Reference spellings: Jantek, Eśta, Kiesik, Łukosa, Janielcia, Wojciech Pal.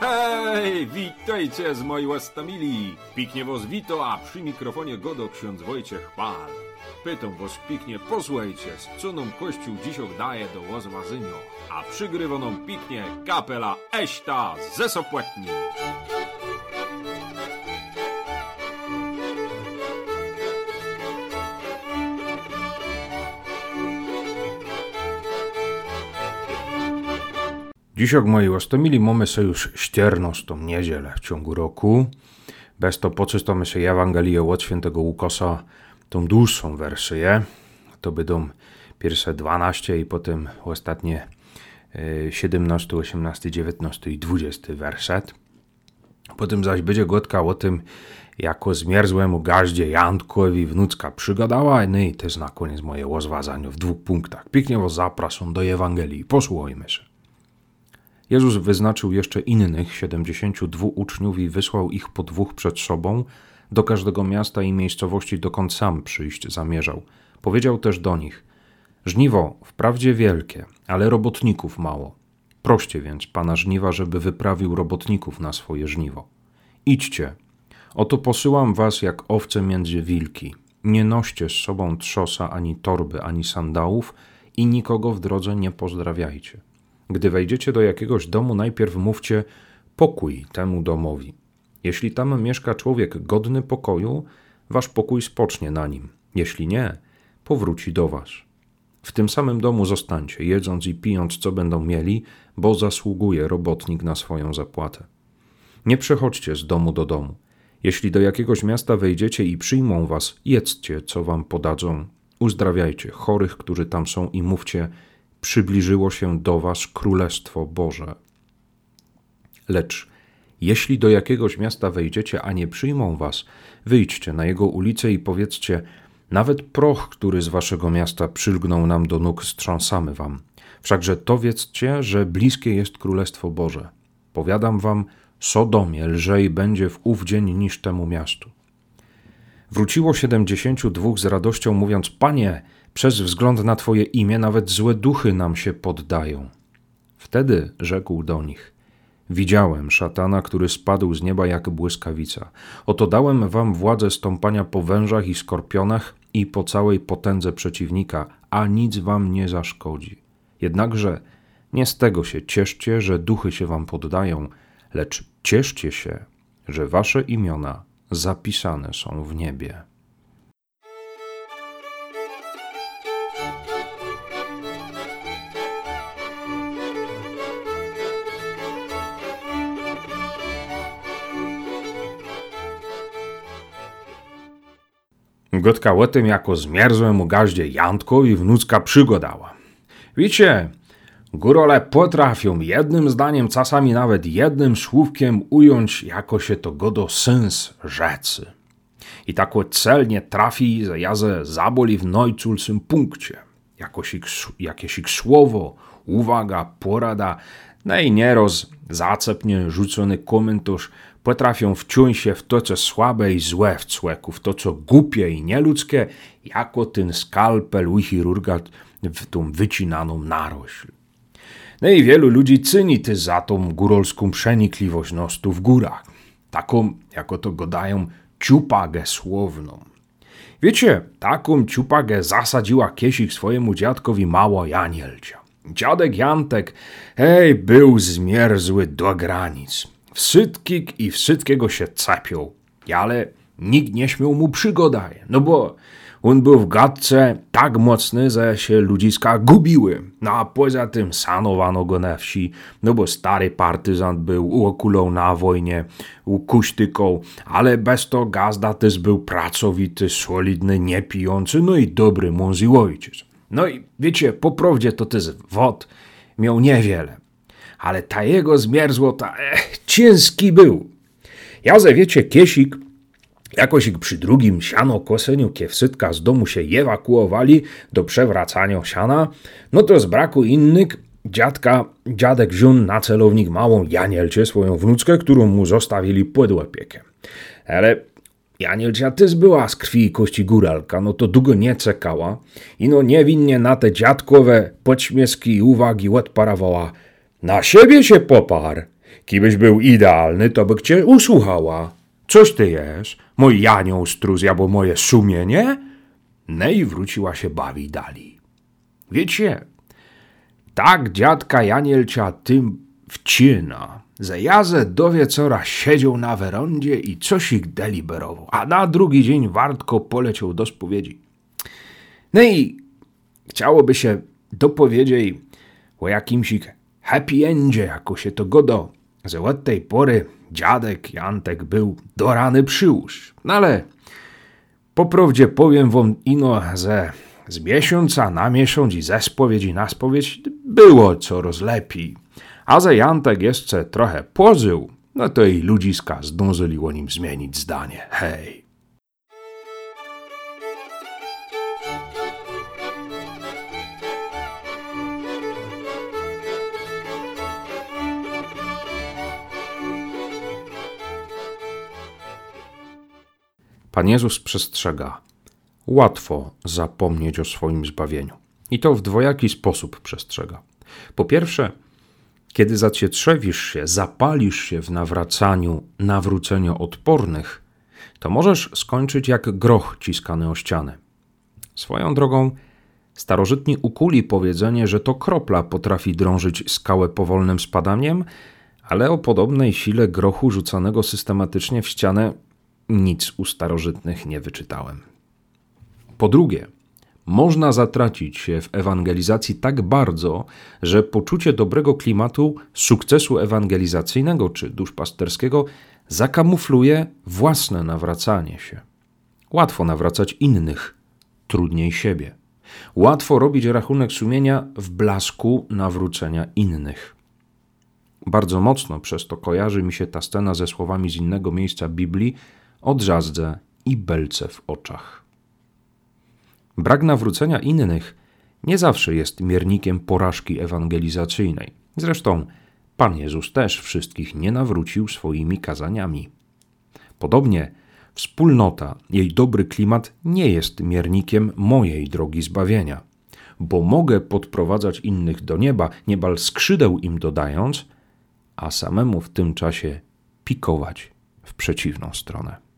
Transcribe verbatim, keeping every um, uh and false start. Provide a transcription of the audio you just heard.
Hej, witajcie z mojej łastamili. Piknie was wito, a przy mikrofonie godo ksiądz Wojciech Pal. Pytam was piknie, posłuchajcie, z co nam kościół dziś oddaje do was warzynio, a przygrywa nam piknie kapela Eśta ze Sopłetni. Dziś, moi łastomili, mamy se już ściernostą niedzielę w ciągu roku. Bez to poczytamy się Ewangelię od świętego Łukosa, tą dłuższą wersję. To będą pierwsze dwanaście i potem ostatnie siedemnaście, osiemnaście, dziewiętnaście i dwudziesty werset. Potem zaś będzie godka o tym, jako zmierzłemu gaździe Jantkowi wnuczka przygadała. No i też na koniec moje rozważanie w dwóch punktach. Pięknie was zapraszam do Ewangelii. Posłuchajmy się. Jezus wyznaczył jeszcze innych siedemdziesięciu dwóch uczniów i wysłał ich po dwóch przed sobą do każdego miasta i miejscowości, dokąd sam przyjść zamierzał. Powiedział też do nich: żniwo wprawdzie wielkie, ale robotników mało. Proście więc Pana żniwa, żeby wyprawił robotników na swoje żniwo. Idźcie, oto posyłam was jak owce między wilki. Nie noście z sobą trzosa, ani torby, ani sandałów i nikogo w drodze nie pozdrawiajcie. Gdy wejdziecie do jakiegoś domu, najpierw mówcie pokój temu domowi. Jeśli tam mieszka człowiek godny pokoju, wasz pokój spocznie na nim. Jeśli nie, powróci do was. W tym samym domu zostańcie, jedząc i pijąc, co będą mieli, bo zasługuje robotnik na swoją zapłatę. Nie przechodźcie z domu do domu. Jeśli do jakiegoś miasta wejdziecie i przyjmą was, jedzcie, co wam podadzą. Uzdrawiajcie chorych, którzy tam są, i mówcie: przybliżyło się do was Królestwo Boże. Lecz jeśli do jakiegoś miasta wejdziecie, a nie przyjmą was, wyjdźcie na jego ulicę i powiedzcie: nawet proch, który z waszego miasta przylgnął nam do nóg, strząsamy wam. Wszakże to wiedzcie, że bliskie jest Królestwo Boże. Powiadam wam, Sodomie lżej będzie w ów dzień niż temu miastu. Wróciło siedemdziesięciu dwóch z radością, mówiąc: Panie, przez wzgląd na Twoje imię nawet złe duchy nam się poddają. Wtedy rzekł do nich: widziałem szatana, który spadł z nieba jak błyskawica. Oto dałem wam władzę stąpania po wężach i skorpionach i po całej potędze przeciwnika, a nic wam nie zaszkodzi. Jednakże nie z tego się cieszcie, że duchy się wam poddają, lecz cieszcie się, że wasze imiona zapisane są w niebie. Godka o tym, jako zmierzłemu gaździe Jantkowi wnuczka przygodała. Wiecie, górole potrafią jednym zdaniem, czasami nawet jednym słówkiem ująć, jako się to godo sens rzecy. I tako celnie trafi, że ja ze zaboli w najculsym punkcie. Jakieś słowo, uwaga, porada, no i nieraz zacepnie rzucony komentarz potrafią wciąć się w to, co słabe i złe w człowieku, w to, co głupie i nieludzkie, jako ten skalpel u chirurga w tą wycinaną narośl. No i wielu ludzi cyni ty za tą górolską przenikliwość nostu w górach, taką, jako to godają, ciupagę słowną. Wiecie, taką ciupagę zasadziła Kiesik swojemu dziadkowi mała Janielcia. Dziadek Jantek, hej, był zmierzły do granic. Wszystkik i wszystkiego się cepił, ale nikt nie śmiał mu przygodać, no bo on był w gadce tak mocny, że się ludziska gubiły. No a poza tym sanowano go na wsi, no bo stary partyzant był uokulą na wojnie, ukuśtyką, ale bez to gazda też był pracowity, solidny, niepijący, no i dobry mąż i ojciec. No i wiecie, po prawdzie to też wod miał niewiele. Ale ta jego zmierzłota, ech, ciężki był. Jaze, wiecie, Kiesik, jakoś przy drugim siano koseniu kiewsytka z domu się ewakuowali do przewracania siana, no to z braku innych dziadka, dziadek wziął na celownik małą Janielcię, swoją wnuczkę, którą mu zostawili pod opiekę. Ale Janielcia też była z krwi i kości góralka, no to długo nie czekała i no niewinnie na te dziadkowe podśmieski i uwagi odparowała. Na siebie się poparł. Kibyś był idealny, to by cię usłuchała. Coś ty jesz, mój janioł struz, albo moje sumienie? No i wróciła się bawi dali. Wiecie, tak dziadka Janielcia tym wcina, że jazę dowie coraz siedział na werondzie i coś ich deliberował, a na drugi dzień wartko poleciał do spowiedzi. No i chciałoby się dopowiedzieć o jakimś happy endzie, jako się to godo, że od tej pory dziadek Jantek był do rany przyłóż. No ale po prawdzie powiem wam ino, że z miesiąca na miesiąc i ze spowiedzi na spowiedź było coraz lepiej. A że Jantek jeszcze trochę pożył, no to i ludziska zdążyli o nim zmienić zdanie. Hej! Pan Jezus przestrzega. Łatwo zapomnieć o swoim zbawieniu. I to w dwojaki sposób przestrzega. Po pierwsze, kiedy zacietrzewisz się, zapalisz się w nawracaniu nawrócenioodpornych, to możesz skończyć jak groch ciskany o ścianę. Swoją drogą, starożytni ukuli powiedzenie, że to kropla potrafi drążyć skałę powolnym spadaniem, ale o podobnej sile grochu rzucanego systematycznie w ścianę nic u starożytnych nie wyczytałem. Po drugie, można zatracić się w ewangelizacji tak bardzo, że poczucie dobrego klimatu, sukcesu ewangelizacyjnego czy duszpasterskiego zakamufluje własne nawracanie się. Łatwo nawracać innych, trudniej siebie. Łatwo robić rachunek sumienia w blasku nawrócenia innych. Bardzo mocno przez to kojarzy mi się ta scena ze słowami z innego miejsca Biblii o drzazdze i belce w oczach. Brak nawrócenia innych nie zawsze jest miernikiem porażki ewangelizacyjnej. Zresztą Pan Jezus też wszystkich nie nawrócił swoimi kazaniami. Podobnie wspólnota, jej dobry klimat nie jest miernikiem mojej drogi zbawienia, bo mogę podprowadzać innych do nieba, niebal skrzydeł im dodając, a samemu w tym czasie pikować w przeciwną stronę.